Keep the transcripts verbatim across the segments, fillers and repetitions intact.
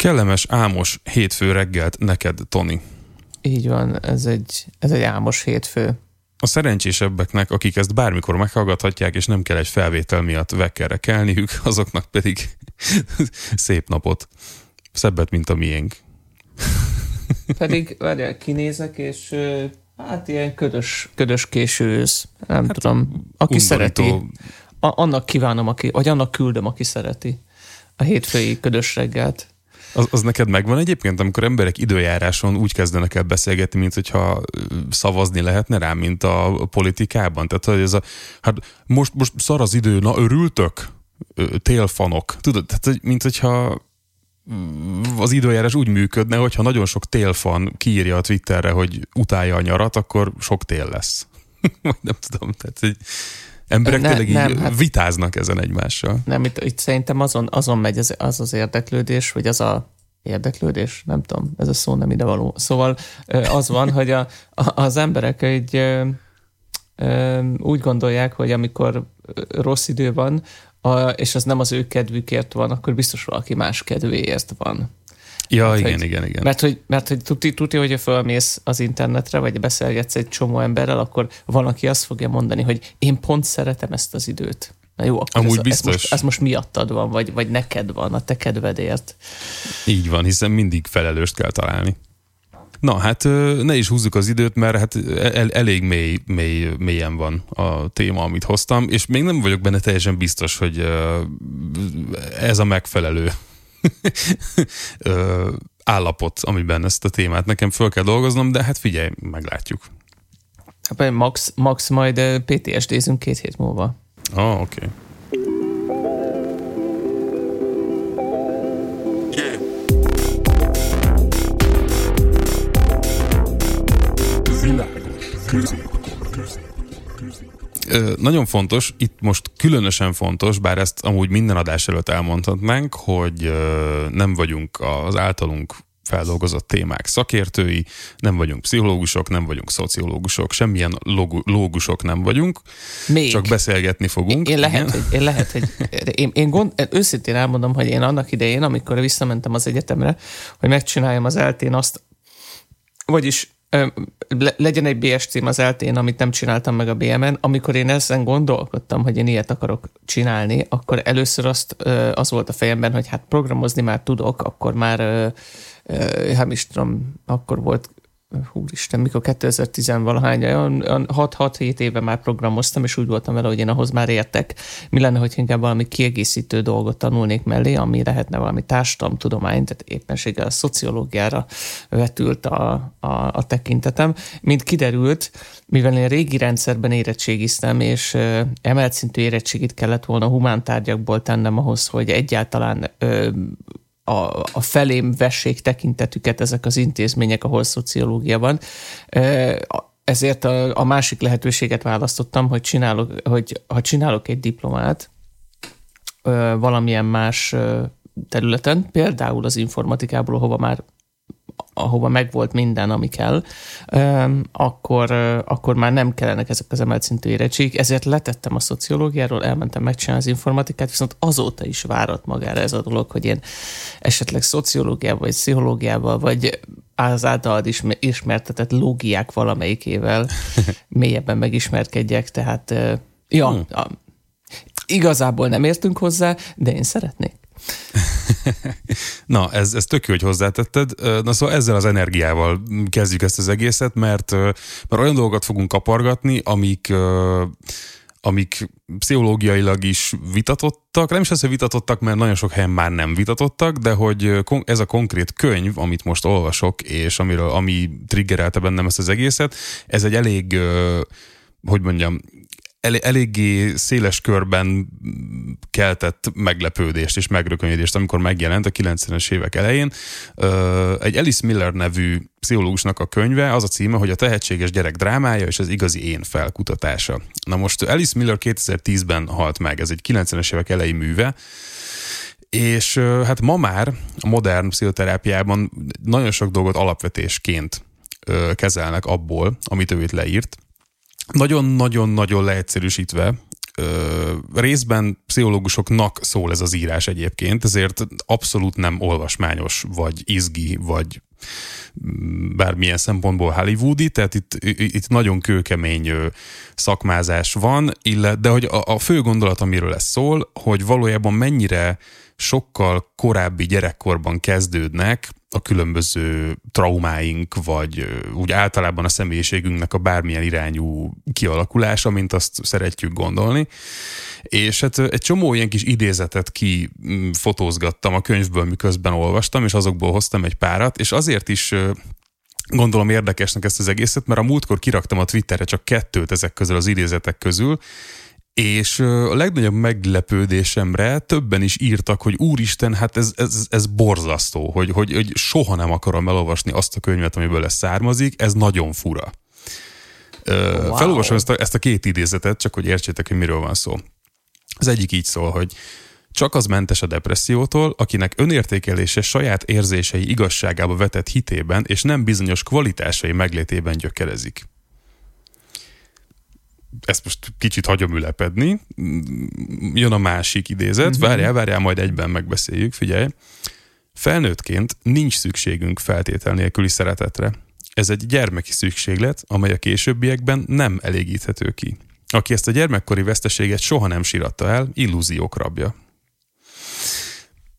Kellemes, álmos hétfő reggelt neked, Toni. Így van, ez egy, ez egy álmos hétfő. A szerencsésebbeknek, akik ezt bármikor meghallgathatják, és nem kell egy felvétel miatt vekkerre kelniük, azoknak pedig szép napot. Szebbet, mint a miénk. Pedig, várjál, kinézek, és hát ilyen ködös, ködös késő ősz. Nem hát tudom, aki undorító. Szereti. A, annak kívánom, aki, vagy annak küldöm, aki szereti a hétfői ködös reggelt. Az, az neked megvan egyébként, amikor emberek időjáráson úgy kezdenek el beszélgetni, mint hogyha szavazni lehetne rá, mint a politikában. Tehát, hogy ez a, hát most, most szar az idő, na örültök, télfanok. Tudod, tehát, mint hogyha az időjárás úgy működne, hogyha nagyon sok télfan kiírja a Twitterre, hogy utálja a nyarat, akkor sok tél lesz. Nem tudom, tehát, hogy emberek ne, tényleg nem, így hát, vitáznak ezen egymással. Nem, itt, itt szerintem azon, azon megy az, az az érdeklődés, vagy az a érdeklődés, nem tudom, ez a szó nem ide való. Szóval az van, hogy a, a, az emberek így ö, ö, úgy gondolják, hogy amikor rossz idő van, a, és az nem az ő kedvükért van, akkor biztos valaki más kedvéért van. Ja, mert igen, hogy, igen, igen. Mert hogy, mert, hogy tuti, tuti, hogyha fölmész az internetre, vagy beszélgetsz egy csomó emberrel, akkor van, aki azt fogja mondani, hogy én pont szeretem ezt az időt. Na jó, akkor amúgy ez, biztos. Ez, most, ez most miattad van, vagy, vagy neked van, a te kedvedért. Így van, hiszen mindig felelőst kell találni. Na, hát ne is húzzuk az időt, mert hát el, elég mély, mély, mélyen van a téma, amit hoztam, és még nem vagyok benne teljesen biztos, hogy ez a megfelelő Ö, állapot, amiben ezt a témát nekem föl kell dolgoznom, de hát figyelj, meglátjuk. Hát max, max majd pé té es dézünk két hét múlva. Ah, oké. Okay. Ö, nagyon fontos, itt most különösen fontos, bár ezt amúgy minden adás előtt elmondhatnánk, hogy ö, nem vagyunk az általunk feldolgozott témák szakértői, nem vagyunk pszichológusok, nem vagyunk szociológusok, semmilyen logu, lógusok nem vagyunk, még. Csak beszélgetni fogunk. Én, én lehet, hogy, én, lehet, hogy, én, én gond, őszintén elmondom, hogy én annak idején, amikor visszamentem az egyetemre, hogy megcsináljam az eltén azt, vagyis legyen egy bé es té-m az eltén, amit nem csináltam meg a bé emen, amikor én ezen gondolkodtam, hogy én ilyet akarok csinálni, akkor először azt, az volt a fejemben, hogy hát programozni már tudok, akkor már, nem is tudom, akkor volt, húristen, mikor kétezer-tíz-valahány, olyan hat-hat-hét éve már programoztam, és úgy voltam vele, hogy én ahhoz már értek. Mi lenne, hogy inkább valami kiegészítő dolgot tanulnék mellé, ami lehetne valami társadalomtudomány, tehát éppenséggel a szociológiára vetült a, a, a tekintetem. Mint kiderült, mivel én régi rendszerben érettségiztem, és ö, emelt szintű érettségit kellett volna humántárgyakból tennem ahhoz, hogy egyáltalán... Ö, A, a felém vessék tekintetüket ezek az intézmények, ahol szociológia van. Ezért a, a másik lehetőséget választottam, hogy, csinálok, hogy ha csinálok egy diplomát valamilyen más területen, például az informatikából, ahova már ahova megvolt minden, ami kell, akkor, akkor már nem kellenek ezek az emelt szintű érettségek, ezért letettem a szociológiáról, elmentem megcsinálni az informatikát, viszont azóta is várat magára ez a dolog, hogy én esetleg szociológiával, vagy pszichológiával, vagy az általad ismertetett lógiák valamelyikével mélyebben megismerkedjek, tehát ja, hmm. igazából nem értünk hozzá, de én szeretnék. Na, ez, ez tök jó, hogy hozzátetted. Na szóval ezzel az energiával kezdjük ezt az egészet, mert, mert olyan dolgokat fogunk kapargatni, amik, amik pszichológiailag is vitatottak, nem is az, hogy vitatottak, mert nagyon sok helyen már nem vitatottak, de hogy ez a konkrét könyv, amit most olvasok, és amiről, ami triggerelte bennem ezt az egészet, ez egy elég, hogy mondjam, El, eléggé széles körben keltett meglepődést és megrökönyödést, amikor megjelent a kilencvenes évek elején. Egy Alice Miller nevű pszichológusnak a könyve, az a címe, hogy a tehetséges gyerek drámája és az igazi én felkutatása. Na most Alice Miller kétezer-tízben halt meg, ez egy kilencvenes évek elejé műve, és hát ma már a modern pszichoterápiában nagyon sok dolgot alapvetésként kezelnek abból, amit ő itt leírt. Nagyon-nagyon-nagyon leegyszerűsítve, Részben pszichológusoknak szól ez az írás egyébként, ezért abszolút nem olvasmányos, vagy izgi, vagy bármilyen szempontból hollywoodi, tehát itt, itt nagyon kőkemény szakmázás van, illet, de hogy a, a fő gondolat, amiről ez szól, hogy valójában mennyire sokkal korábbi gyerekkorban kezdődnek a különböző traumáink, vagy úgy általában a személyiségünknek a bármilyen irányú kialakulása, mint azt szeretjük gondolni. És hát egy csomó ilyen kis idézetet kifotózgattam a könyvből, miközben olvastam, és azokból hoztam egy párat, és azért is gondolom érdekesnek ezt az egészet, mert a múltkor kiraktam a Twitterre csak kettőt ezek közül az idézetek közül, és a legnagyobb meglepődésemre többen is írtak, hogy úristen, hát ez, ez, ez borzasztó, hogy, hogy, hogy soha nem akarom elolvasni azt a könyvet, amiből ez származik, ez nagyon fura. Wow. Felolvasom ezt a, ezt a két idézetet, csak hogy értsétek, hogy miről van szó. Az egyik így szól, hogy csak az mentes a depressziótól, akinek önértékelése saját érzései igazságába vetett hitében és nem bizonyos kvalitásai meglétében gyökerezik. Ezt most kicsit hagyom ülepedni. Jön a másik idézet. Mm-hmm. Várjál, várjál, majd egyben megbeszéljük, figyelj. Felnőttként nincs szükségünk feltétel nélküli szeretetre. Ez egy gyermeki szükséglet, amely a későbbiekben nem elégíthető ki. Aki ezt a gyermekkori veszteséget soha nem síratta el, illúziók rabja.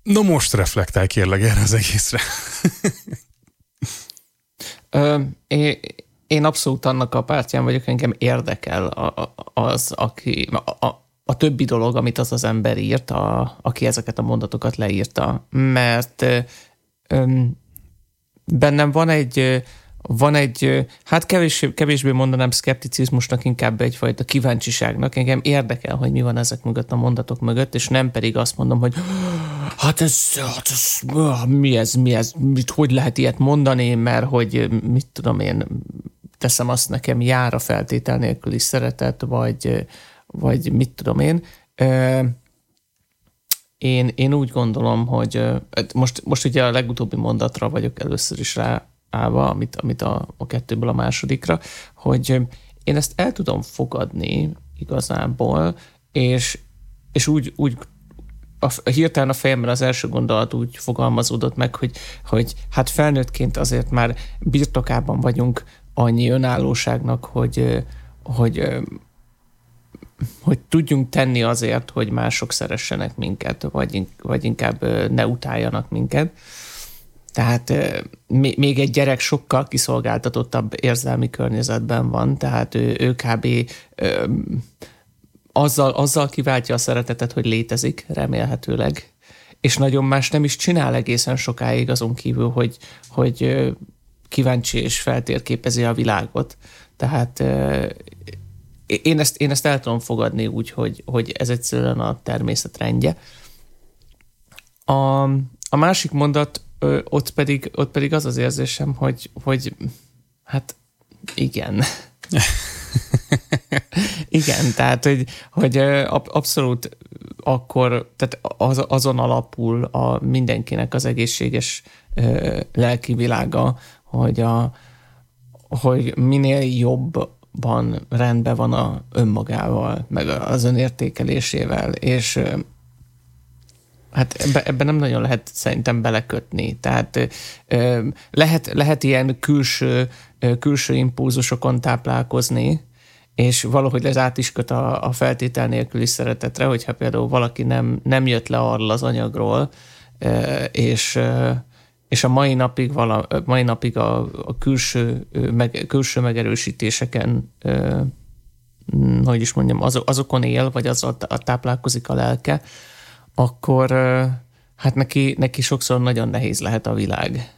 Na most reflektálj kérlek erre az egészre. Ö, é... Én abszolút annak a pártján vagyok, engem érdekel az, aki, a, a, a többi dolog, amit az az ember írt, a, aki ezeket a mondatokat leírta. Mert öm, bennem van egy, van egy hát kevés, kevésbé mondanám szkepticizmusnak, inkább egyfajta kíváncsiságnak. Engem érdekel, hogy mi van ezek mögött a mondatok mögött, és nem pedig azt mondom, hogy hát ez, hát ez mi ez, mi ez, mit, hogy lehet ilyet mondani, mert hogy mit tudom én, teszem azt nekem jár a feltétel nélküli szeretet, vagy, vagy mit tudom én. Én, én úgy gondolom, hogy most, most ugye a legutóbbi mondatra vagyok először is ráállva, amit, amit a, a kettőből a másodikra, hogy én ezt el tudom fogadni igazából, és, és úgy, úgy a, hirtelen a fejemben az első gondolat úgy fogalmazódott meg, hogy, hogy hát felnőttként azért már birtokában vagyunk annyi önállóságnak, hogy, hogy, hogy tudjunk tenni azért, hogy mások szeressenek minket, vagy, vagy inkább ne utáljanak minket. Tehát még egy gyerek sokkal kiszolgáltatottabb érzelmi környezetben van, tehát ő, ő kb. Azzal, azzal kiváltja a szeretetet, hogy létezik, remélhetőleg, és nagyon más nem is csinál egészen sokáig azon kívül, hogy, hogy kíváncsi és feltérképezi a világot. Tehát euh, én, ezt, én ezt el tudom fogadni úgy, hogy, hogy ez egyszerűen a természetrendje. A, a másik mondat, ott pedig, ott pedig az az érzésem, hogy, hogy hát igen. Igen, tehát hogy, hogy abszolút akkor, tehát az, azon alapul a mindenkinek az egészséges lelki világa, hogy, a, hogy minél jobban rendben van a önmagával, meg az önértékelésével, és hát ebben ebbe nem nagyon lehet szerintem belekötni. Tehát lehet, lehet ilyen külső, külső impulzusokon táplálkozni, és valahogy ez át is köt a, a feltétel nélküli szeretetre, hogyha például valaki nem, nem jött le arról az anyagról, és, és a mai napig, vala, mai napig a, a külső, meg, külső megerősítéseken, hogy is mondjam, azokon él, vagy azzal táplálkozik a lelke, akkor hát neki, neki sokszor nagyon nehéz lehet a világ.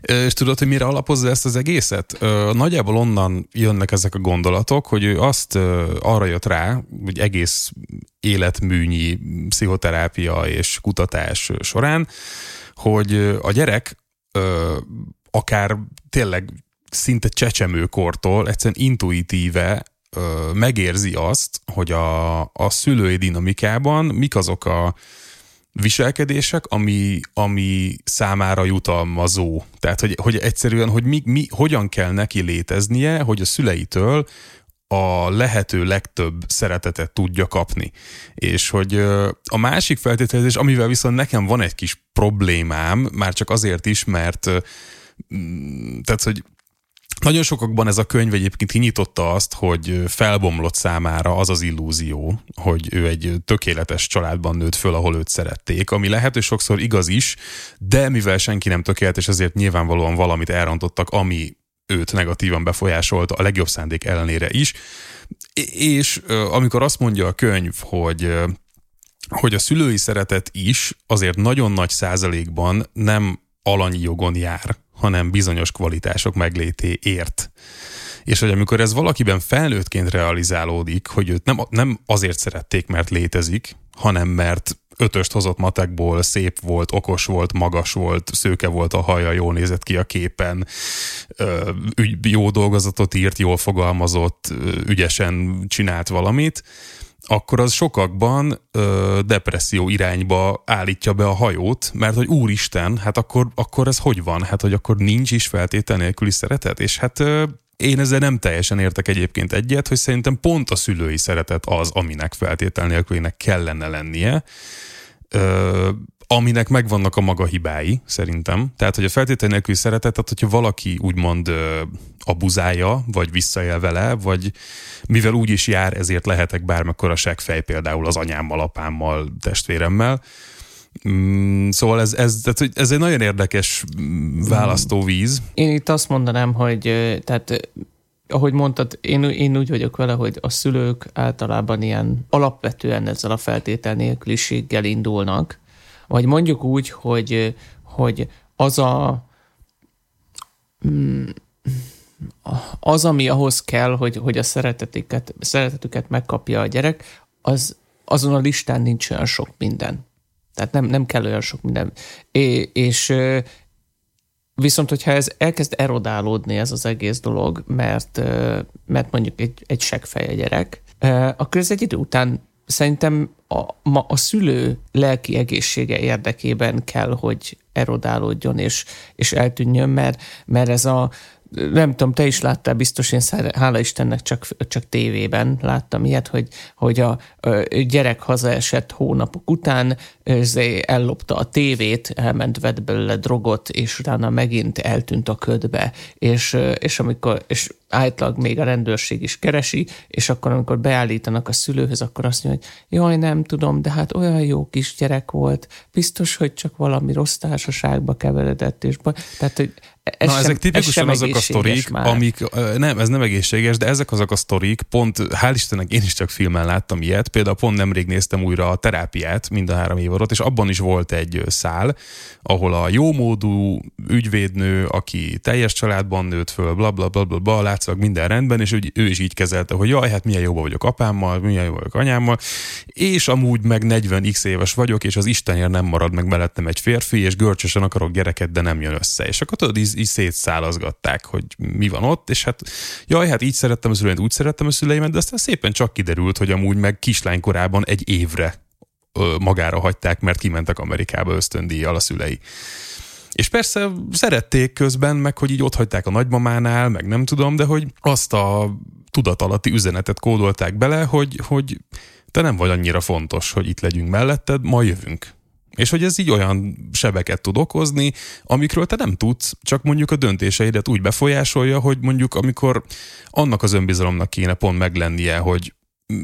És tudod, hogy mire alapozza ezt az egészet? Nagyjából onnan jönnek ezek a gondolatok, hogy ő azt arra jött rá, hogy egész életműnyi pszichoterápia és kutatás során, hogy a gyerek akár tényleg szinte csecsemőkortól egyszerűen intuitíve megérzi azt, hogy a, a szülői dinamikában mik azok a viselkedések, ami, ami számára jutalmazó. Tehát, hogy, hogy egyszerűen, hogy mi, mi, hogyan kell neki léteznie, hogy a szüleitől a lehető legtöbb szeretetet tudja kapni. És hogy a másik feltételezés, amivel viszont nekem van egy kis problémám, már csak azért is, mert tehát, hogy nagyon sokakban ez a könyv egyébként kinyitotta azt, hogy felbomlott számára az az illúzió, hogy ő egy tökéletes családban nőtt föl, ahol őt szerették, ami lehet, hogy sokszor igaz is, de mivel senki nem tökéletes, ezért nyilvánvalóan valamit elrontottak, ami őt negatívan befolyásolta a legjobb szándék ellenére is. És amikor azt mondja a könyv, hogy, hogy a szülői szeretet is azért nagyon nagy százalékban nem alanyi jogon jár, hanem bizonyos kvalitások meglétéért. És hogy amikor ez valakiben felnőttként realizálódik, hogy őt nem, nem azért szerették, mert létezik, hanem mert ötöst hozott matekból, szép volt, okos volt, magas volt, szőke volt a haja, jól nézett ki a képen, jó dolgozatot írt, jól fogalmazott, ügyesen csinált valamit, akkor az sokakban ö, depresszió irányba állítja be a hajót, mert hogy úristen, hát akkor, akkor ez hogy van? Hát, hogy akkor nincs is feltétel nélküli szeretet? És hát ö, én ezzel nem teljesen értek egyébként egyet, hogy szerintem pont a szülői szeretet az, aminek feltétel nélkülinek kellene lennie, ö, aminek megvannak a maga hibái, szerintem. Tehát, hogy a feltétel nélküli szeretetet, hogyha valaki úgymond ö, abuzálja, vagy visszaél vele, vagy mivel úgy is jár, ezért lehetek bármekkora seggfej, például az anyámmal, apámmal, testvéremmel. Mm, szóval ez, ez, tehát, ez egy nagyon érdekes választóvíz. Én itt azt mondanám, hogy tehát, ahogy mondtad, én, én úgy vagyok vele, hogy a szülők általában ilyen alapvetően ezzel a feltétel nélküliséggel indulnak, vagy mondjuk úgy, hogy, hogy az a az, ami ahhoz kell, hogy, hogy a szeretetüket, szeretetüket megkapja a gyerek, az azon a listán nincs olyan sok minden. Tehát nem, nem kell olyan sok minden. É, és viszont, hogyha ez elkezd erodálódni ez az egész dolog, mert, mert mondjuk egy, egy seggfej a gyerek, akkor ez egy idő után szerintem a, ma a szülő lelki egészsége érdekében kell, hogy erodálódjon és, és eltűnjön, mert, mert ez a, nem tudom, te is láttál biztos, én hála Istennek csak, csak tévében láttam ilyet, hogy, hogy a, a gyerek hazaesett hónapok után, ellopta a tévét, elment, vett belőle drogot, és utána megint eltűnt a ködbe. És, és amikor, és általában még a rendőrség is keresi, és akkor, amikor beállítanak a szülőhöz, akkor azt mondja, hogy jaj, nem tudom, de hát olyan jó kisgyerek volt, biztos, hogy csak valami rossz társaságba keveredett, és baj. Tehát, hogy ez Na, sem, ezek tipikusan ez azok a sztorik, már. amik, nem, ez nem egészséges, de ezek azok a sztorik, pont, hál' Istennek én is csak filmen láttam ilyet, például pont nemrég néztem újra a Terápiát, mind a három évadot, és abban is volt egy szál, ahol a jómódú ügyvédnő, aki teljes családban nőtt föl, blablabla, bla, bla, bla, látszólag minden rendben, és ő, ő is így kezelte, hogy jaj, hát milyen jóban vagyok apámmal, milyen jóban vagyok anyámmal, és amúgy meg negyven x éves vagyok, és az Istenért nem marad meg mellettem egy férfi, és görcsösen akarok gyereket, de nem jön össze. És akkor tudod, így, így szétszálazgatták, hogy mi van ott, és hát jaj, hát így szerettem a szüleimet, úgy szerettem a szüleimet, de aztán szépen csak kiderült, hogy amúgy meg kislánykorában egy évre magára hagyták, mert kimentek Amerikába ösztöndíjjal a szülei. És persze szerették közben, meg hogy így ott hagyták a nagymamánál, meg nem tudom, de hogy azt a tudatalatti üzenetet kódolták bele, hogy, hogy te nem vagy annyira fontos, hogy itt legyünk melletted, majd jövünk. És hogy ez így olyan sebeket tud okozni, amikről te nem tudsz, csak mondjuk a döntéseidet úgy befolyásolja, hogy mondjuk amikor annak az önbizalomnak kéne pont meglennie, hogy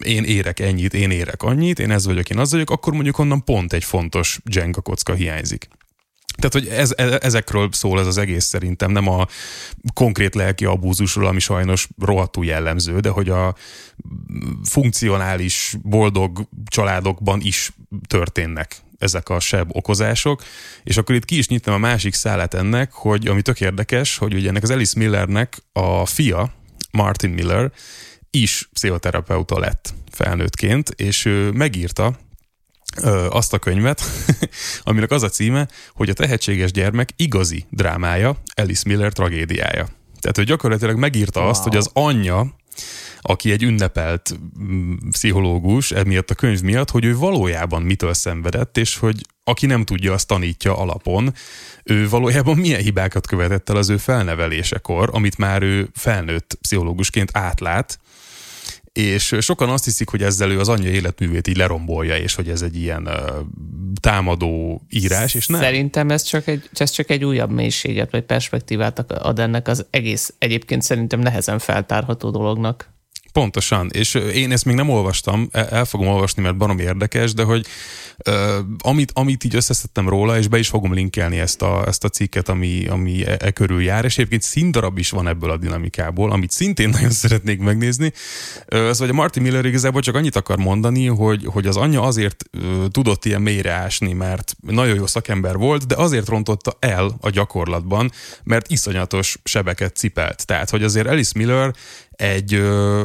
én érek ennyit, én érek annyit, én ez vagyok, én az vagyok, akkor mondjuk onnan pont egy fontos dzsenka kocka hiányzik. Tehát, hogy ez, ezekről szól ez az egész szerintem, nem a konkrét lelki abúzusról, ami sajnos rohadtul jellemző, de hogy a funkcionális, boldog családokban is történnek ezek a seb okozások, és akkor itt ki is nyitnám a másik szálát ennek, hogy ami tök érdekes, hogy ugye ennek az Alice Millernek a fia, Martin Miller, is pszichoterapeuta lett felnőttként, és ő megírta ö, azt a könyvet, aminek az a címe, hogy a tehetséges gyermek igazi drámája, Alice Miller tragédiája. Tehát ő gyakorlatilag megírta wow. azt, hogy az anyja, aki egy ünnepelt pszichológus, emiatt a könyv miatt, hogy ő valójában mitől szenvedett, és hogy aki nem tudja, azt tanítja alapon, ő valójában milyen hibákat követett el az ő felnevelésekor, amit már ő felnőtt pszichológusként átlát, és sokan azt hiszik, hogy ezzel ő az anyja életművét így lerombolja, és hogy ez egy ilyen uh, támadó írás, és nem. Szerintem ez csak egy, ez csak egy újabb mélységet, vagy perspektívát ad ennek az egész, egyébként szerintem nehezen feltárható dolognak. Pontosan, és én ezt még nem olvastam, el fogom olvasni, mert baromi érdekes, de hogy uh, amit, amit így összeszedtem róla, és be is fogom linkelni ezt a, ezt a cikket, ami, ami e, e körül jár, és egyébként színdarab is van ebből a dinamikából, amit szintén nagyon szeretnék megnézni. Uh, az, hogy a Martin Miller igazából csak annyit akar mondani, hogy, hogy az anyja azért uh, tudott ilyen mélyre ásni, mert nagyon jó szakember volt, de azért rontotta el a gyakorlatban, mert iszonyatos sebeket cipelt. Tehát, hogy azért Alice Miller egy... Uh,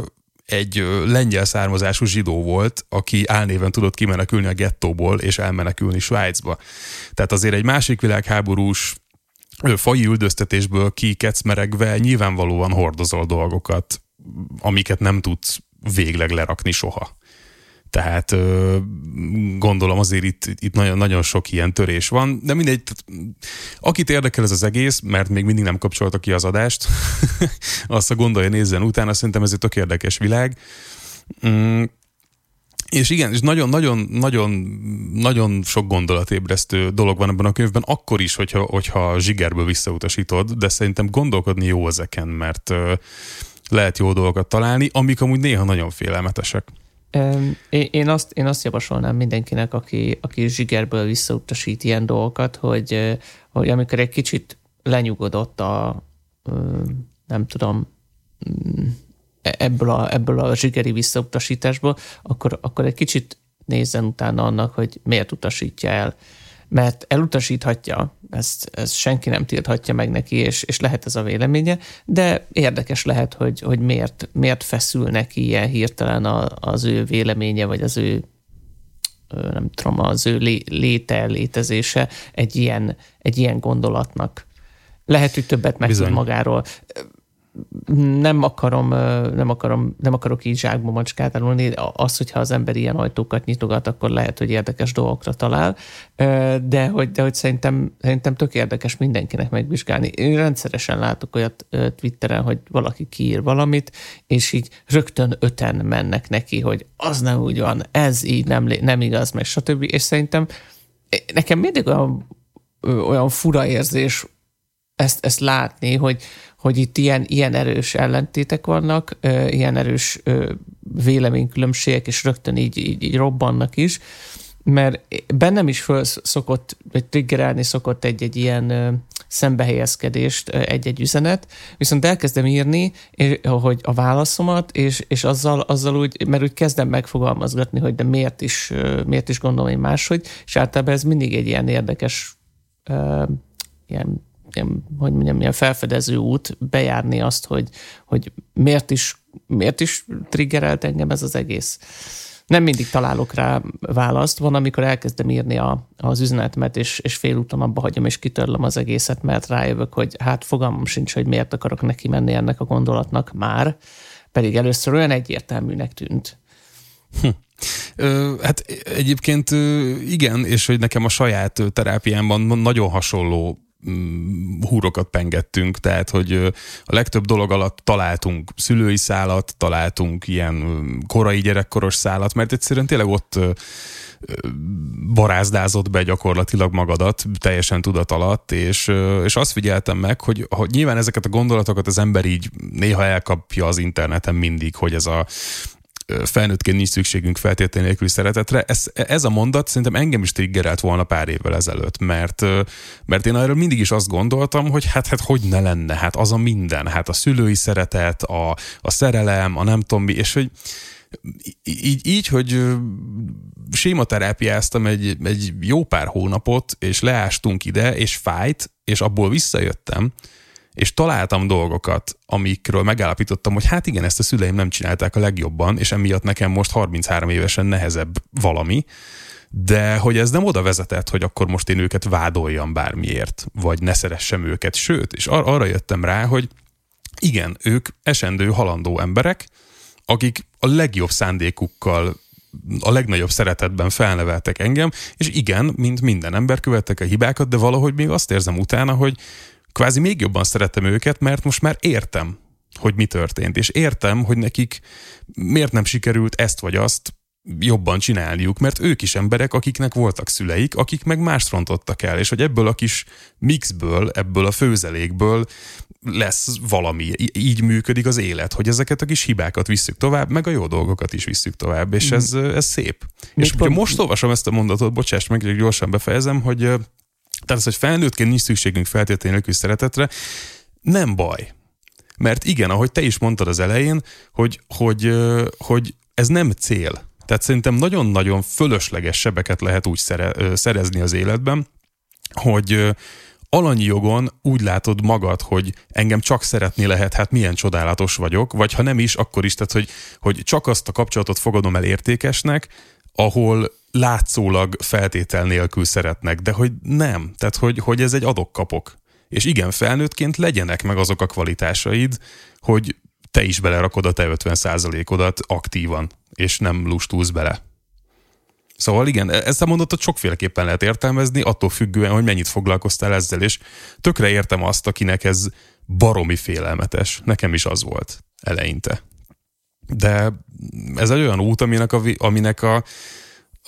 egy lengyel származású zsidó volt, aki álnéven tudott kimenekülni a gettóból, és elmenekülni Svájcba. Tehát azért egy másik világháborús faji üldöztetésből kikecmeregve nyilvánvalóan hordozol dolgokat, amiket nem tudsz végleg lerakni soha. Tehát gondolom azért itt, itt nagyon, nagyon sok ilyen törés van, de mindegy, akit érdekel ez az egész, mert még mindig nem kapcsolta ki az adást, azt a gondolja, nézzen utána, szerintem ez egy tök érdekes világ. Mm. És igen, és nagyon-nagyon-nagyon-nagyon sok gondolatébresztő dolog van ebben a könyvben, akkor is, hogyha, hogyha zsigerből visszautasítod, de szerintem gondolkodni jó ezeken, mert lehet jó dolgokat találni, amik amúgy néha nagyon félelmetesek. Én azt, én azt javasolnám mindenkinek, aki, aki zsigerből visszautasít ilyen dolgokat, hogy, hogy amikor egy kicsit lenyugodott a, nem tudom, ebből a, ebből a zsigeri visszautasításból, akkor, akkor egy kicsit nézzen utána annak, hogy miért utasítja el. Mert elutasíthatja, ezt, ezt senki nem tilthatja meg neki, és, és lehet ez a véleménye, de érdekes lehet, hogy, hogy miért, miért feszül neki ilyen hirtelen az ő véleménye, vagy az ő, nem tudom, az ő léte, létezése egy ilyen, egy ilyen gondolatnak. Lehet, hogy többet megtud magáról. Nem akarom, nem akarom, nem akarok így zsákba macskát elülni. Az, hogyha az ember ilyen ajtókat nyitogat, akkor lehet, hogy érdekes dolgokra talál, de hogy, de hogy szerintem, szerintem tök érdekes mindenkinek megvizsgálni. Én rendszeresen látok olyat Twitteren, hogy valaki kiír valamit, és így rögtön öten mennek neki, hogy az nem úgy van, ez így nem, nem igaz, meg stb. És szerintem nekem mindig olyan, olyan fura érzés ezt, ezt látni, hogy hogy itt ilyen, ilyen erős ellentétek vannak, ilyen erős véleménykülönbségek, és rögtön így, így, így robbannak is, mert bennem is föl szokott, vagy triggerelni szokott egy-egy ilyen szembehelyezkedést egy-egy üzenet, viszont elkezdem írni, hogy a válaszomat, és, és azzal, azzal úgy, mert úgy kezdem megfogalmazgatni, hogy de miért is, miért is gondolom én máshogy, és általában ez mindig egy ilyen érdekes ilyen Ilyen, hogy mondjam, ilyen felfedező út bejárni azt, hogy, hogy miért is, miért is triggerelt engem ez az egész. Nem mindig találok rá választ. Van, amikor elkezdem írni a, az üzenetemet, és, és félúton abba hagyom, és kitörlöm az egészet, mert rájövök, hogy hát fogalmam sincs, hogy miért akarok neki menni ennek a gondolatnak már, pedig először olyan egyértelműnek tűnt. Hm. Hát egyébként igen, és hogy nekem a saját terápiámban nagyon hasonló húrokat pengettünk, tehát, hogy a legtöbb dolog alatt találtunk szülői szálat, találtunk ilyen korai gyerekkoros szálat, mert egyszerűen tényleg ott barázdázott be gyakorlatilag magadat, teljesen tudat alatt, és, és azt figyeltem meg, hogy, hogy nyilván ezeket a gondolatokat az ember így néha elkapja az interneten mindig, hogy ez a felnőttként nincs szükségünk feltétlen nélküli szeretetre. Ez, ez a mondat szerintem engem is triggerelt volna pár évvel ezelőtt, mert, mert én erről mindig is azt gondoltam, hogy hát, hát hogy ne lenne, hát az a minden, hát a szülői szeretet, a, a szerelem, a nem tudom mi, és hogy így, így hogy sématerápiáztam egy, egy jó pár hónapot, és leástunk ide, és fájt, és abból visszajöttem, és találtam dolgokat, amikről megállapítottam, hogy hát igen, ezt a szüleim nem csinálták a legjobban, és emiatt nekem most harminchárom évesen nehezebb valami, de hogy ez nem oda vezetett, hogy akkor most én őket vádoljam bármiért, vagy ne szeressem őket, sőt, és ar- arra jöttem rá, hogy igen, ők esendő, halandó emberek, akik a legjobb szándékukkal, a legnagyobb szeretetben felneveltek engem, és igen, mint minden ember követtek a hibákat, de valahogy még azt érzem utána, hogy kvázi még jobban szeretem őket, mert most már értem, hogy mi történt. És értem, hogy nekik miért nem sikerült ezt vagy azt jobban csinálniuk, mert ők is emberek, akiknek voltak szüleik, akik meg mást rontottak el, és hogy ebből a kis mixből, ebből a főzelékből lesz valami. Így működik az élet, hogy ezeket a kis hibákat visszük tovább, meg a jó dolgokat is visszük tovább, és ez, ez szép. Még és pont... most olvasom ezt a mondatot, bocsáss meg, hogy gyorsan befejezem, hogy tehát az, hogy felnőttként nincs szükségünk feltétlenül szeretetre, nem baj. Mert igen, ahogy te is mondtad az elején, hogy, hogy, hogy ez nem cél. Tehát szerintem nagyon-nagyon fölösleges sebeket lehet úgy szerezni az életben, hogy alanyi jogon úgy látod magad, hogy engem csak szeretni lehet, hát milyen csodálatos vagyok, vagy ha nem is, akkor is, tehát hogy, hogy csak azt a kapcsolatot fogadom el értékesnek, ahol látszólag feltétel nélkül szeretnek, de hogy nem, tehát hogy, hogy ez egy adok-kapok. És igen, felnőttként legyenek meg azok a kvalitásaid, hogy te is belerakod a te ötven százalékodat aktívan, és nem lustulsz bele. Szóval igen, ezt a mondatot sokféleképpen lehet értelmezni, attól függően, hogy mennyit foglalkoztál ezzel, és tökre értem azt, akinek ez baromi félelmetes. Nekem is az volt eleinte. De ez egy olyan út, aminek a, aminek a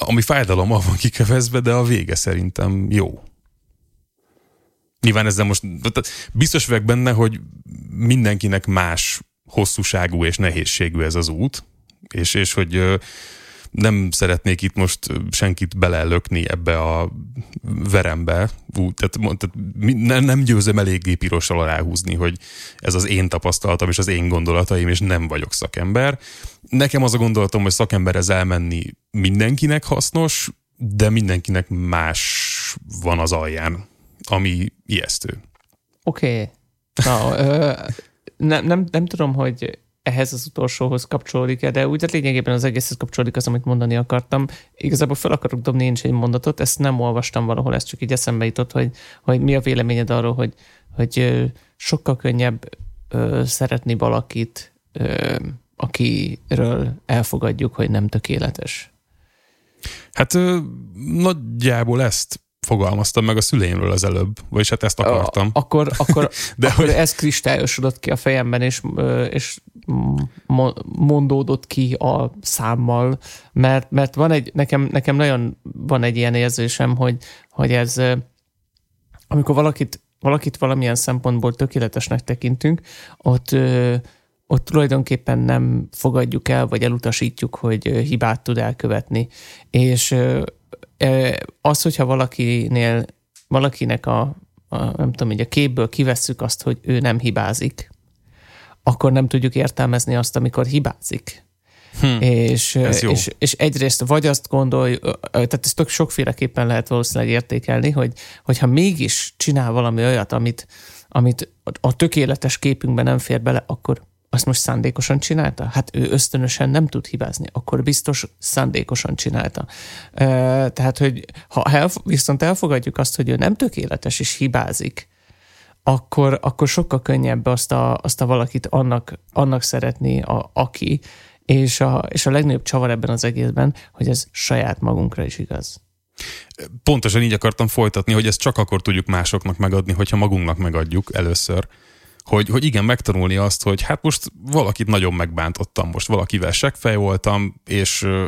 ami fájdalommal van kikövezve, de a vége szerintem jó. Nyilván ezzel most biztos vagyok benne, hogy mindenkinek más hosszúságú és nehézségű ez az út, és, és hogy nem szeretnék itt most senkit belelökni ebbe a verembe, tehát, tehát nem győzöm eléggé pirossal aláhúzni, hogy ez az én tapasztalatom és az én gondolataim, és nem vagyok szakember. Nekem az a gondolatom, hogy szakemberhez elmenni mindenkinek hasznos, de mindenkinek más van az alján, ami ijesztő. Oké. Okay. nem, nem, nem tudom, hogy ehhez az utolsóhoz kapcsolódik-e, de úgy, hát lényegében az egészhez kapcsolódik az, amit mondani akartam. Igazából fel akarok dobni én is egy mondatot, ezt nem olvastam valahol, ez csak így eszembe jutott, hogy, hogy mi a véleményed arról, hogy, hogy sokkal könnyebb szeretni valakit, akiről elfogadjuk, hogy nem tökéletes. Hát nagyjából ezt fogalmaztam meg a szüleimről az előbb, vagyis hát ezt akartam. Akkor, akkor, de akkor hogy... ez kristályosodott ki a fejemben, és, és mondódott ki a számmal, mert, mert van egy, nekem, nekem nagyon van egy ilyen érzésem, hogy, hogy ez, amikor valakit, valakit valamilyen szempontból tökéletesnek tekintünk, ott, ott tulajdonképpen nem fogadjuk el, vagy elutasítjuk, hogy hibát tud elkövetni. És az, hogyha valakinél, valakinek a, a, nem tudom, így a képből kivesszük azt, hogy ő nem hibázik, akkor nem tudjuk értelmezni azt, amikor hibázik. Hm, és, és, és egyrészt vagy azt gondolj, tehát ezt tök sokféleképpen lehet valószínűleg értékelni, hogy, hogyha mégis csinál valami olyat, amit, amit a tökéletes képünkben nem fér bele, akkor azt most szándékosan csinálta? Hát ő ösztönösen nem tud hibázni, akkor biztos szándékosan csinálta. Tehát, hogy ha elf- viszont elfogadjuk azt, hogy ő nem tökéletes és hibázik, akkor, akkor sokkal könnyebb azt a, azt a valakit annak, annak szeretni, a, aki, és a, és a legnagyobb csavar ebben az egészben, hogy ez saját magunkra is igaz. Pontosan így akartam folytatni, hogy ezt csak akkor tudjuk másoknak megadni, hogyha magunknak megadjuk először. Hogy, hogy igen, megtanulni azt, hogy hát most valakit nagyon megbántottam, most valakivel seggfej voltam, és uh,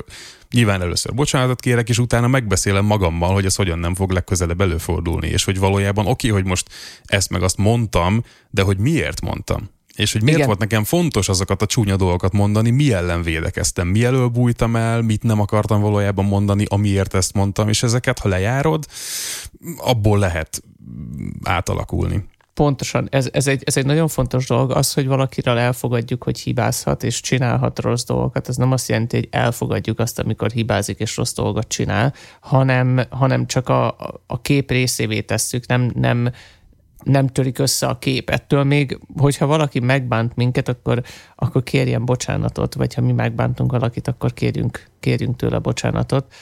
nyilván először bocsánatot kérek, és utána megbeszélem magammal, hogy ez hogyan nem fog legközelebb előfordulni, és hogy valójában oké, okay, hogy most ezt meg azt mondtam, de hogy miért mondtam, és hogy miért igen. Volt nekem fontos azokat a csúnya dolgokat mondani, mi ellen védekeztem, mi elől bújtam el, mit nem akartam valójában mondani, amiért ezt mondtam, és ezeket, ha lejárod, abból lehet átalakulni. Pontosan, ez, ez, egy, ez egy nagyon fontos dolog, az, hogy valakiről elfogadjuk, hogy hibázhat és csinálhat rossz dolgokat, ez nem azt jelenti, hogy elfogadjuk azt, amikor hibázik és rossz dolgot csinál, hanem, hanem csak a, a kép részévé tesszük, nem, nem, nem törik össze a kép. Ettől még, hogyha valaki megbánt minket, akkor, akkor kérjen bocsánatot, vagy ha mi megbántunk valakit, akkor kérjünk, kérjünk tőle bocsánatot.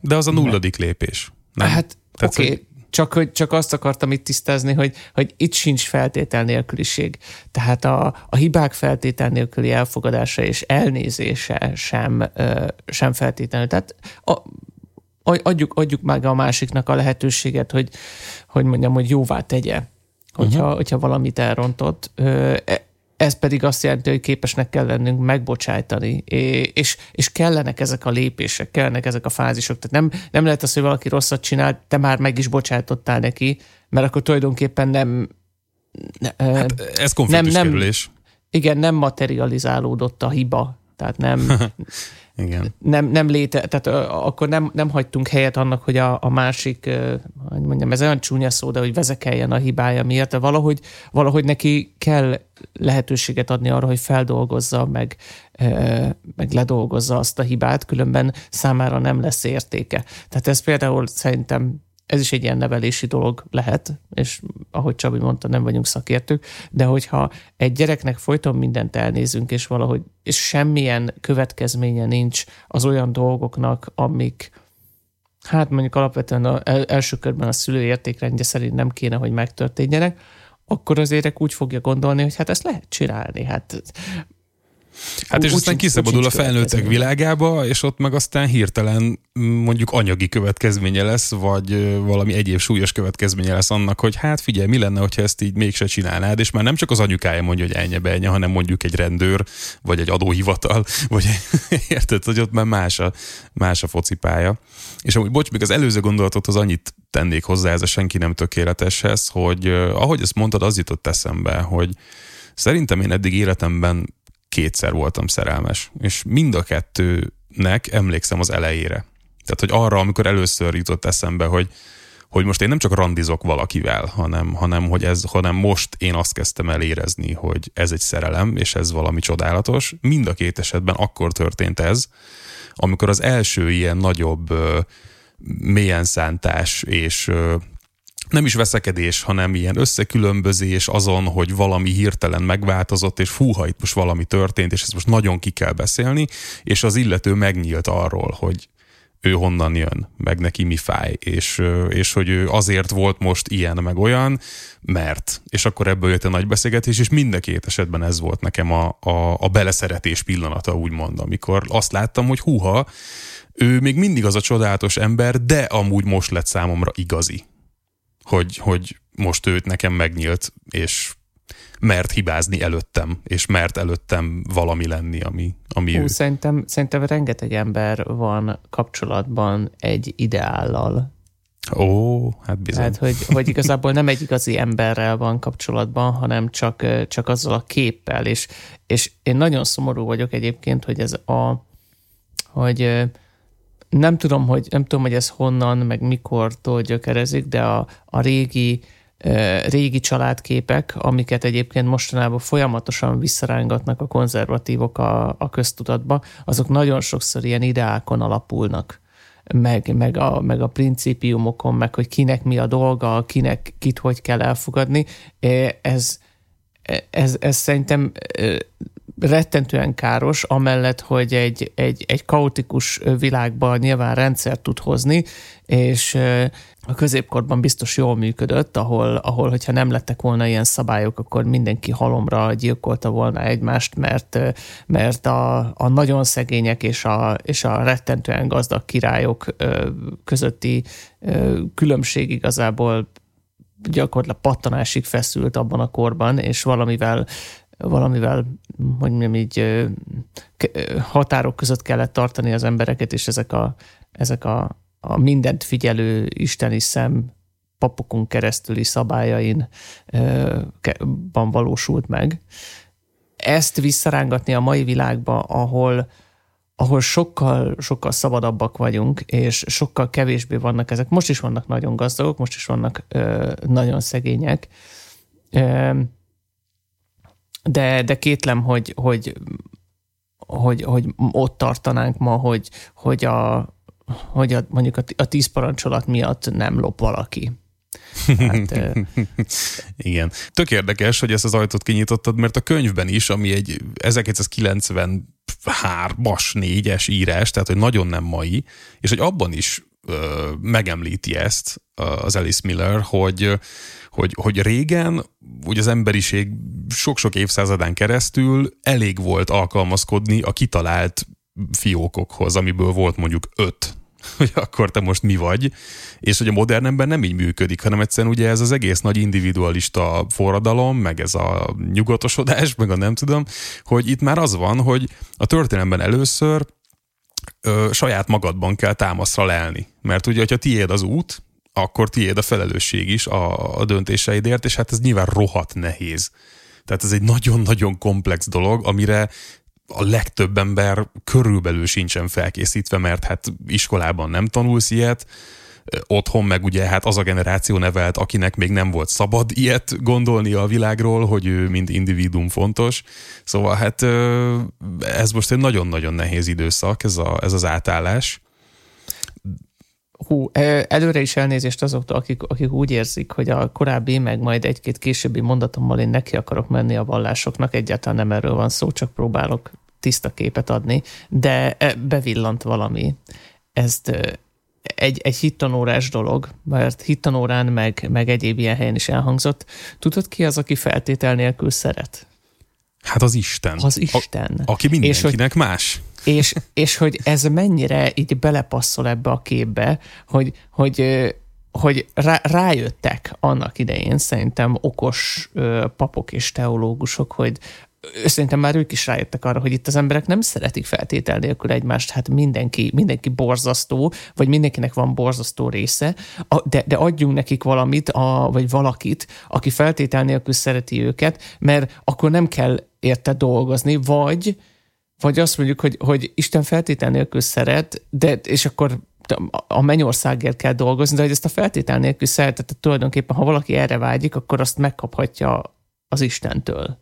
De az a nulladik lépés, nem? Hát, oké. Okay. Csak, hogy, csak azt akartam itt tisztázni, hogy, hogy itt sincs feltétel nélküliség. Tehát a, a hibák feltétel nélküli elfogadása és elnézése sem, sem feltétlenül. Tehát a, adjuk, adjuk meg a másiknak a lehetőséget, hogy, hogy mondjam, hogy jóvá tegye, hogyha, uh-huh. hogyha valamit elrontott. Ez pedig azt jelenti, hogy képesnek kell lennünk megbocsájtani, és, és kellenek ezek a lépések, kellenek ezek a fázisok. Tehát nem, nem lehet az, hogy valaki rosszat csinált, te már meg is bocsájtottál neki, mert akkor tulajdonképpen nem... Ne, hát ez konfliktuskerülés. Nem, nem, igen, nem materializálódott a hiba. Tehát nem... Igen. Nem, nem léte, tehát akkor nem, nem hagytunk helyet annak, hogy a, a másik, hogy mondjam, ez olyan csúnya szó, de hogy vezekeljen a hibája miatt, de valahogy, valahogy neki kell lehetőséget adni arra, hogy feldolgozza, meg, meg ledolgozza azt a hibát, különben számára nem lesz értéke. Tehát ez például szerintem ez is egy ilyen nevelési dolog lehet, és ahogy Csabi mondta, nem vagyunk szakértők, de hogyha egy gyereknek folyton mindent elnézünk, és valahogy és semmilyen következménye nincs az olyan dolgoknak, amik hát mondjuk alapvetően a, első körben a szülő értékrendje szerint nem kéne, hogy megtörténjenek, akkor az gyerek úgy fogja gondolni, hogy hát ezt lehet csinálni, hát... Hát és úgy aztán kiszabadul a felnőttek világába, és ott meg aztán hirtelen mondjuk anyagi következménye lesz, vagy valami egyéb súlyos következménye lesz annak, hogy hát figyelj, mi lenne, hogyha ezt így mégse csinálnád, és már nem csak az anyukája mondja, hogy ennyi be ennyi, hanem mondjuk egy rendőr, vagy egy adóhivatal, vagy érted, hogy ott már más a, más a focipálya. És amúgy, bocs, még az előző gondolatothoz annyit tennék hozzá, ez a senki nem tökéleteshez, hogy ahogy ezt mondtad, az jutott eszembe, hogy szerintem én eddig életemben kétszer voltam szerelmes, és mind a kettőnek emlékszem az elejére. Tehát, hogy arra, amikor először jutott eszembe, hogy, hogy most én nem csak randizok valakivel, hanem, hanem, hogy ez, hanem most én azt kezdtem el érezni, hogy ez egy szerelem, és ez valami csodálatos. Mind a két esetben akkor történt ez, amikor az első ilyen nagyobb mélyen szántás és nem is veszekedés, hanem ilyen összekülönbözés azon, hogy valami hirtelen megváltozott, és fúha, itt most valami történt, és ezt most nagyon ki kell beszélni, és az illető megnyílt arról, hogy ő honnan jön, meg neki mi fáj, és, és hogy ő azért volt most ilyen, meg olyan, mert, és akkor ebből jött a nagy beszélgetés, és mind a két esetben ez volt nekem a, a, a beleszeretés pillanata, úgymond, amikor azt láttam, hogy húha, ő még mindig az a csodálatos ember, de amúgy most lett számomra igazi. Hogy, hogy most őt nekem megnyílt, és mert hibázni előttem, és mert előttem valami lenni, ami, ami Hú, ő. Szerintem, szerintem rengeteg ember van kapcsolatban egy ideállal. Ó, hát bizony. Hát, hogy, hogy igazából nem egy igazi emberrel van kapcsolatban, hanem csak, csak azzal a képpel, és, és én nagyon szomorú vagyok egyébként, hogy ez a... hogy Nem tudom, hogy, nem tudom, hogy ez honnan, meg mikortól gyökerezik, de a, a régi, e, régi családképek, amiket egyébként mostanában folyamatosan visszarángatnak a konzervatívok a, a köztudatba, azok nagyon sokszor ilyen ideákon alapulnak, meg, meg, a, meg a principiumokon, meg hogy kinek mi a dolga, kinek kit hogy kell elfogadni. Ez, ez, ez szerintem... rettentően káros, amellett, hogy egy, egy, egy kaotikus világban nyilván rendszert tud hozni, és a középkorban biztos jól működött, ahol, ahol hogyha nem lettek volna ilyen szabályok, akkor mindenki halomra gyilkolta volna egymást, mert, mert a, a nagyon szegények és a, és a rettentően gazdag királyok közötti különbség igazából gyakorlatilag pattanásig feszült abban a korban, és valamivel valamivel, hogy mondjam így, határok között kellett tartani az embereket, és ezek a, ezek a, a mindent figyelő isteni szem papokunk keresztüli szabályainban valósult meg. Ezt visszarángatni a mai világba, ahol, ahol sokkal, sokkal szabadabbak vagyunk, és sokkal kevésbé vannak ezek. Most is vannak nagyon gazdagok, most is vannak nagyon szegények. De, de kétlem, hogy, hogy, hogy, hogy ott tartanánk ma, hogy, hogy, a, hogy a, mondjuk a, a tíz parancsolat miatt nem lop valaki. Hát, igen. Tök érdekes, hogy ezt az ajtót kinyitottad, mert a könyvben is, ami egy ezerkilencszázkilencvenhárom négyes írás, tehát hogy nagyon nem mai, és hogy abban is ö, megemlíti ezt az Alice Miller, hogy Hogy, hogy régen hogy az emberiség sok-sok évszázadán keresztül elég volt alkalmazkodni a kitalált fiókokhoz, amiből volt mondjuk öt hogy akkor te most mi vagy, és hogy a modern ember nem így működik, hanem egyszerűen ugye ez az egész nagy individualista forradalom, meg ez a nyugatosodás, meg a nem tudom, hogy itt már az van, hogy a történelemben először ö, saját magadban kell támaszra lelni. Mert ugye, hogyha tiéd az út, akkor tiéd a felelősség is a, a döntéseidért, és hát ez nyilván rohadt nehéz. Tehát ez egy nagyon-nagyon komplex dolog, amire a legtöbb ember körülbelül sincsen felkészítve, mert hát iskolában nem tanulsz ilyet, otthon meg ugye hát az a generáció nevelt, akinek még nem volt szabad ilyet gondolnia a világról, hogy ő mind individuum fontos. Szóval hát ez most egy nagyon-nagyon nehéz időszak, ez, a, ez az átállás. Hú, előre is elnézést azoktól, akik, akik úgy érzik, hogy a korábbi, meg majd egy-két későbbi mondatommal én neki akarok menni a vallásoknak, egyáltalán nem erről van szó, csak próbálok tiszta képet adni, de bevillant valami. Ezt egy, egy hittanórás dolog, mert hittanórán, meg, meg egyéb ilyen helyen is elhangzott. Tudod, ki az, aki feltétel nélkül szeret? Hát az Isten. Az Isten. A, aki mindenkinek és, más. És, és hogy ez mennyire így belepasszol ebbe a képbe, hogy, hogy, hogy rá, rájöttek annak idején szerintem okos papok és teológusok, hogy szerintem már ők is rájöttek arra, hogy itt az emberek nem szeretik feltétel nélkül egymást, hát mindenki, mindenki borzasztó, vagy mindenkinek van borzasztó része, de, de adjunk nekik valamit, a, vagy valakit, aki feltétel nélkül szereti őket, mert akkor nem kell érte dolgozni, vagy, vagy azt mondjuk, hogy, hogy Isten feltétel nélkül szeret, de, és akkor a mennyországért kell dolgozni, de hogy ezt a feltétel nélkül szeretet, tulajdonképpen ha valaki erre vágyik, akkor azt megkaphatja az Istentől.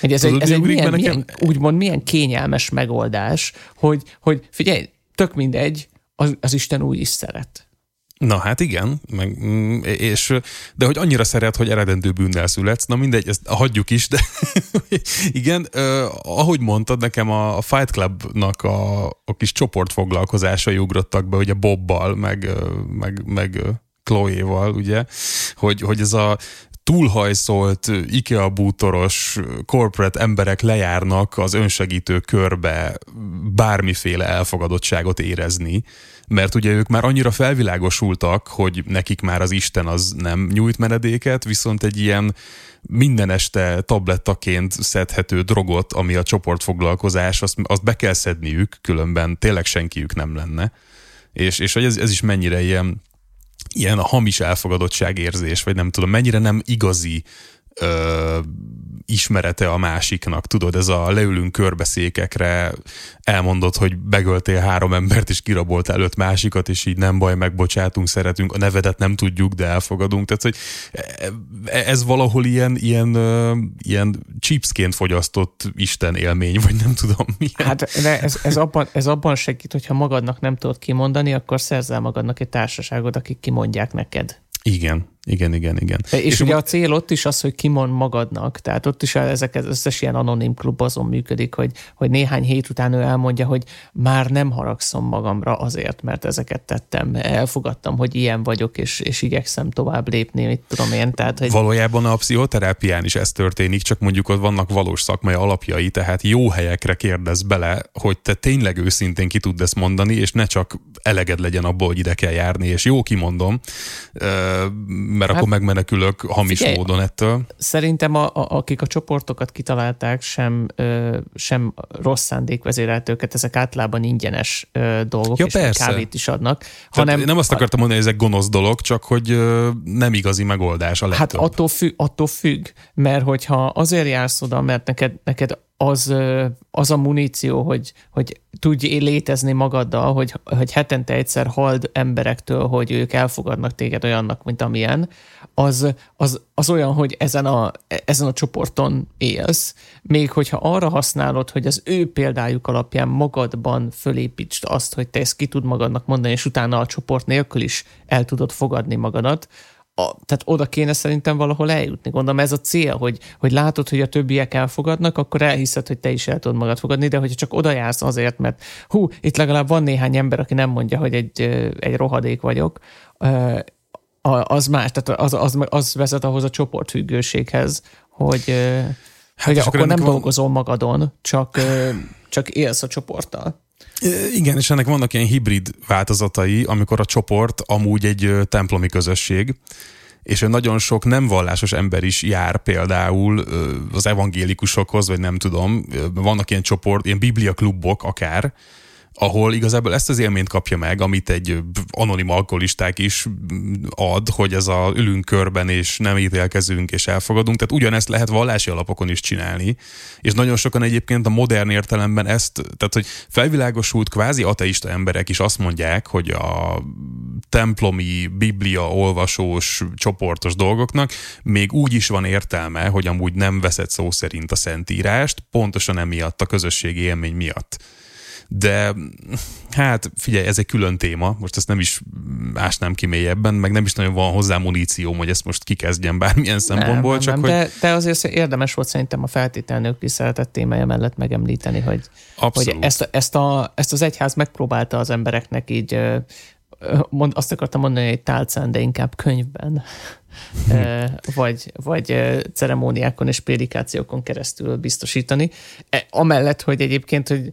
Hogy ez Tudod, egy, ez egy milyen, nekem... milyen, úgymond milyen kényelmes megoldás, hogy, hogy figyelj, tök mindegy, az, az Isten úgy is szeret. Na hát igen, meg, és, de hogy annyira szeret, hogy eredendő bűnnel születsz, na mindegy, ezt hagyjuk is, de igen, eh, ahogy mondtad, nekem a, a Fight Clubnak a, a kis csoportfoglalkozásai ugrottak be, ugye Bobbal, meg, meg, meg Chloe-val, ugye, hogy, hogy ez a túlhajszolt, IKEA bútoros corporate emberek lejárnak az önsegítő körbe bármiféle elfogadottságot érezni, mert ugye ők már annyira felvilágosultak, hogy nekik már az Isten az nem nyújt menedéket, viszont egy ilyen minden este tablettaként szedhető drogot, ami a csoportfoglalkozás, azt, azt be kell szedniük, különben tényleg senkiük nem lenne. És, és hogy ez, ez is mennyire ilyen ilyen a hamis elfogadottságérzés, vagy nem tudom, mennyire nem igazi ö, ismerete a másiknak, tudod, ez a leülünk körbeszékekre, elmondod, hogy megöltél három embert, és kiraboltál öt másikat, és így nem baj, megbocsátunk, szeretünk, a nevedet nem tudjuk, de elfogadunk, tehát, hogy ez valahol ilyen, ilyen, ö, ilyen chipsként fogyasztott Isten élmény, vagy nem tudom milyen. Hát ez, ez, abban, ez abban segít, hogyha magadnak nem tudod kimondani, akkor szerzel magadnak egy társaságot, akik kimondják neked. Igen, igen, igen, igen. És, és ugye a cél ott is az, hogy kimond magadnak, tehát ott is ezek az összes ilyen anonim klub azon működik, hogy, hogy néhány hét után ő elmondja, hogy már nem haragszom magamra azért, mert ezeket tettem, elfogadtam, hogy ilyen vagyok, és, és igyekszem tovább lépni, mit tudom én. Tehát, hogy... Valójában a pszichoterápián is ez történik, csak mondjuk ott vannak valós szakmai alapjai, tehát jó helyekre kérdezz bele, hogy te tényleg őszintén ki tudd ezt mondani, és ne csak eleged legyen abból, hogy ide kell járni, és jó kimondom, mert hát, akkor megmenekülök hamis figyelj, módon ettől. Szerintem a, a, akik a csoportokat kitalálták, sem, ö, sem rossz szándék vezérelt őket, ezek általában ingyenes ö, dolgok, ja, és persze. Kávét is adnak. Hanem, nem azt akartam mondani, hogy ezek gonosz dolog, csak hogy ö, nem igazi megoldás a legtöbb. Hát attól függ, attól függ, mert hogyha azért jársz oda, mert neked, neked az, az a muníció, hogy, hogy tudj létezni magaddal, hogy, hogy hetente egyszer halld emberektől, hogy ők elfogadnak téged olyannak, mint amilyen, az, az, az olyan, hogy ezen a, ezen a csoporton élsz, még hogyha arra használod, hogy az ő példájuk alapján magadban fölépítsd azt, hogy te ezt ki tud magadnak mondani, és utána a csoport nélkül is el tudod fogadni magadat, A, tehát oda kéne szerintem valahol eljutni. Gondolom ez a cél, hogy, hogy látod, hogy a többiek elfogadnak, akkor elhiszed, hogy te is el tudod magad fogadni, de hogyha csak oda jársz azért, mert hú, itt legalább van néhány ember, aki nem mondja, hogy egy, egy rohadék vagyok, az más, tehát az, az, az vezet ahhoz a csoportfüggőséghez, hogy, hát hogy akkor nem van... dolgozol magadon, csak, csak élsz a csoporttal. Igen, és ennek vannak ilyen hibrid változatai, amikor a csoport amúgy egy templomi közösség, és nagyon sok nem vallásos ember is jár például az evangélikusokhoz, vagy nem tudom, vannak ilyen csoport, ilyen bibliaklubok akár, ahol igazából ezt az élményt kapja meg, amit egy anonim alkoholisták is ad, hogy ez a ülünk körben, és nem ítélkezünk, és elfogadunk. Tehát ugyanezt lehet vallási alapokon is csinálni. És nagyon sokan egyébként a modern értelemben ezt, tehát hogy felvilágosult kvázi ateista emberek is azt mondják, hogy a templomi, biblia, olvasós, csoportos dolgoknak még úgy is van értelme, hogy amúgy nem veszed szó szerint a szentírást, pontosan emiatt, a közösségi élmény miatt. De hát figyelj, ez egy külön téma, most ezt nem is ásnám ki mélyebben, meg nem is nagyon van hozzá munícióm, hogy ezt most kikezdjem bármilyen nem, szempontból. Nem, csak nem. Hogy... De, de azért érdemes volt szerintem a feltétel nélküli szeretet témája mellett megemlíteni, hogy, hogy ezt, ezt, a, ezt az egyház megpróbálta az embereknek így, mond, azt akartam mondani, hogy tálcán, de inkább könyvben, vagy, vagy ceremóniákon és prédikációkon keresztül biztosítani. Amellett, hogy egyébként, hogy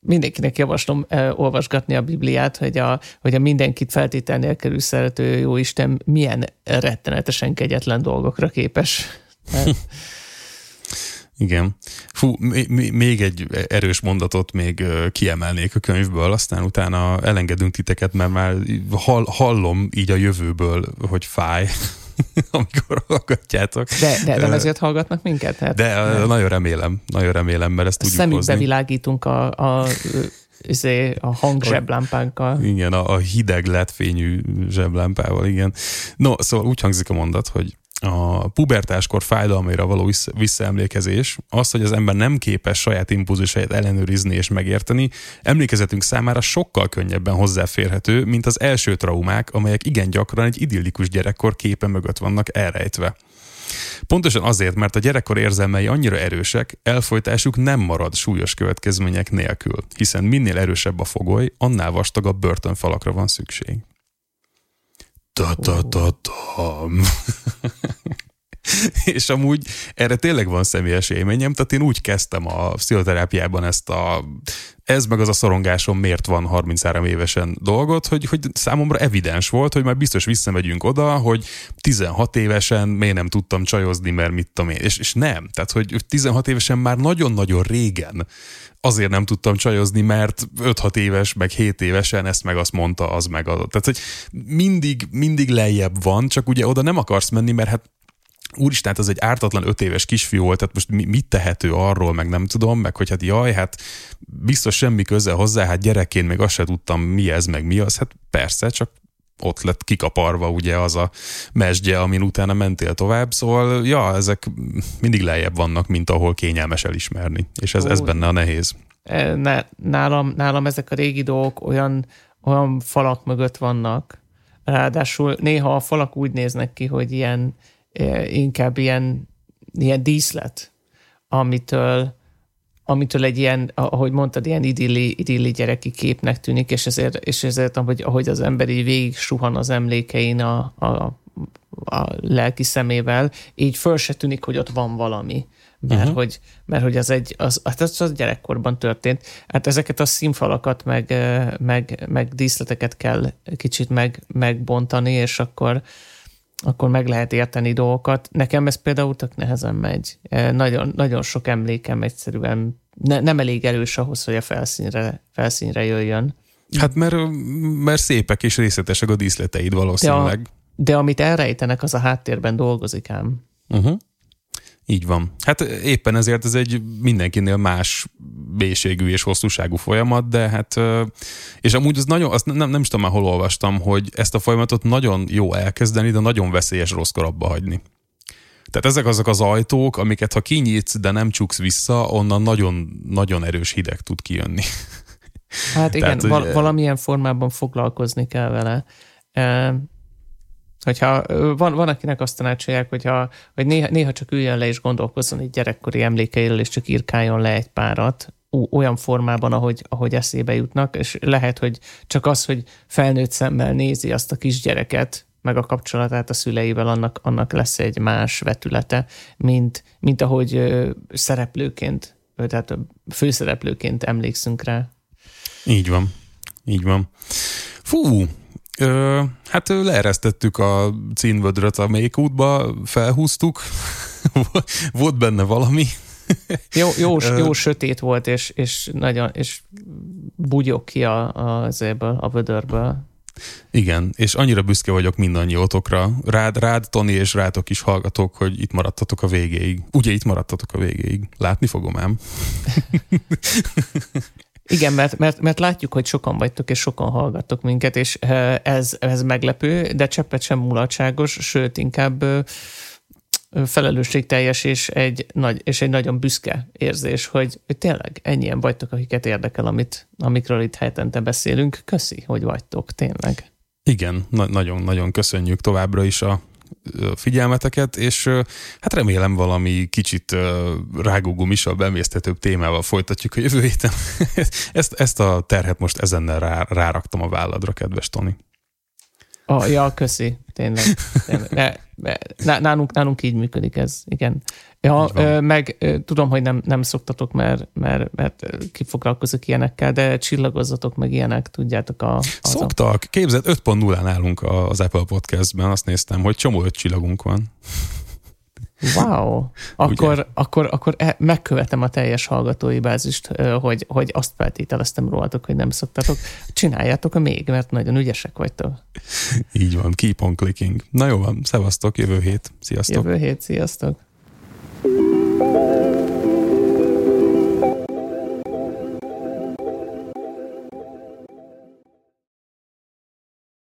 mindenkinek javaslom olvasgatni a Bibliát, hogy a, hogy a mindenkit feltétel nélkül szerető jó Isten milyen rettenetesen kegyetlen dolgokra képes. Igen. Fú, még egy erős mondatot még kiemelnék a könyvből, aztán utána elengedünk titeket, mert már hallom így a jövőből, hogy fáj, amikor hallgatjátok. De, de nem ezért hallgatnak minket? Hát, de nem. Nagyon remélem, nagyon remélem, mert ezt tudjuk hozni. Szemükbe világítunk a, a, a hang zseblámpánkkal. Igen, a, a hideg látfényű zseblámpával, igen. No, szóval úgy hangzik a mondat, hogy a pubertáskor fájdalmaira való visszaemlékezés, az, hogy az ember nem képes saját impulzusait ellenőrizni és megérteni, emlékezetünk számára sokkal könnyebben hozzáférhető, mint az első traumák, amelyek igen gyakran egy idillikus gyerekkor képe mögött vannak elrejtve. Pontosan azért, mert a gyerekkor érzelmei annyira erősek, elfojtásuk nem marad súlyos következmények nélkül, hiszen minél erősebb a fogoly, annál vastagabb börtönfalakra van szükség. Ta-ta-ta-tam. És amúgy erre tényleg van személyes élményem, tehát én úgy kezdtem a pszichoterápiában ezt a ez meg az a szorongásom miért van harminchárom évesen dolgot, hogy, hogy számomra evidens volt, hogy már biztos visszamegyünk oda, hogy tizenhat évesen miért nem tudtam csajozni, mert mit tudom én. És, és nem, tehát hogy tizenhat évesen már nagyon-nagyon régen azért nem tudtam csajozni, mert öt-hat éves, meg hét évesen ezt meg azt mondta, az meg az. Tehát hogy mindig, mindig lejjebb van, csak ugye oda nem akarsz menni, mert hát úristen, hát az egy ártatlan öt éves kisfiú volt, tehát most mi, mit tehető arról, meg nem tudom, meg hogy hát jaj, hát biztos semmi köze hozzá, hát gyerekként még azt se tudtam, mi ez, meg mi az, hát persze, csak ott lett kikaparva ugye az a mesdje, amin utána mentél tovább, szóval ja, ezek mindig lejjebb vannak, mint ahol kényelmes elismerni, és ez, ez benne a nehéz. Nálam, nálam ezek a régi dolgok olyan, olyan falak mögött vannak, ráadásul néha a falak úgy néznek ki, hogy ilyen inkább ilyen, ilyen díszlet, amitől, amitől egy ilyen, ahogy mondtad, ilyen idilli, idilli gyereki képnek tűnik, és ezért, és ezért ahogy, ahogy az ember így végig suhan az emlékein a, a, a lelki szemével, így föl se tűnik, hogy ott van valami. Mert, uh-huh. hogy, mert hogy az egy, az, az, az gyerekkorban történt. Hát ezeket a színfalakat, meg, meg, meg díszleteket kell kicsit meg, megbontani, és akkor akkor meg lehet érteni dolgokat. Nekem ez például tök nehezen megy. Nagyon, nagyon sok emlékem egyszerűen ne, nem elég erős ahhoz, hogy a felszínre, felszínre jöjjön. Hát mert, mert szépek és részletesek a díszleteid valószínűleg. De, a, de amit elrejtenek, az a háttérben dolgozik ám. Uh-huh. Így van. Hát éppen ezért ez egy mindenkinél más mélységű és hosszúságú folyamat, de hát, és amúgy az nagyon, azt nem, nem is tudom már hol olvastam, hogy ezt a folyamatot nagyon jó elkezdeni, de nagyon veszélyes rosszkor abba hagyni. Tehát ezek azok az ajtók, amiket ha kinyitsz, de nem csuksz vissza, onnan nagyon-nagyon erős hideg tud kijönni. Hát igen, Tehát, val- valamilyen formában foglalkozni kell vele. Hogyha van, van, akinek azt tanácsolják, hogyha, hogy néha, néha csak üljön le és gondolkozzon így gyerekkori emlékeiről, és csak írkáljon le egy párat, olyan formában, ahogy, ahogy eszébe jutnak, és lehet, hogy csak az, hogy felnőtt szemmel nézi azt a kisgyereket, meg a kapcsolatát a szüleivel, annak, annak lesz egy más vetülete, mint, mint ahogy szereplőként, tehát főszereplőként emlékszünk rá. Így van, így van. Fú, ö, hát leeresztettük a cínvödröt a mélyútba, felhúztuk, volt benne valami. Jó, jó, jó sötét volt, és, és, nagyon, és bugyog ki a, a, zéből, a vödörből. Igen, és annyira büszke vagyok mindannyiótokra. Rád, rád, Toni, és rátok is hallgatok, hogy itt maradtatok a végéig. Ugye itt maradtatok a végéig. Látni fogom ám. Igen, mert, mert, mert látjuk, hogy sokan vagytok, és sokan hallgattok minket, és ez, ez meglepő, de cseppet sem mulatságos, sőt, inkább felelősségteljes, és egy, nagy, és egy nagyon büszke érzés, hogy tényleg ennyien vagytok, akiket érdekel, amit, amikről itt hetente beszélünk. Köszi, hogy vagytok, tényleg. Igen, nagyon-nagyon köszönjük továbbra is a figyelmeteket, és hát remélem valami kicsit rágógumisabb, emésztetőbb témával folytatjuk a jövő héten. Ezt, ezt a terhet most ezennel rá, ráraktam a válladra, kedves Toni. Oh, ja, köszi, tényleg. tényleg. Nálunk, nálunk így működik ez, igen. Ja, meg tudom, hogy nem, nem szoktatok, mert, mert, mert kifoglalkozok ilyenekkel, de csillagozzatok meg ilyenek, tudjátok. A, Szoktak, a... képzeld, öt pont nullán állunk az Apple Podcastben, azt néztem, hogy csomó öt csillagunk van. Wow, akkor, akkor, akkor megkövetem a teljes hallgatói bázist, hogy, hogy azt feltételeztem rólatok, hogy nem szoktatok. Csináljátok a még, mert nagyon ügyesek vagytok. Így van, keep on clicking. Na jó van, szevasztok, jövő hét, sziasztok. Jövő hét, sziasztok.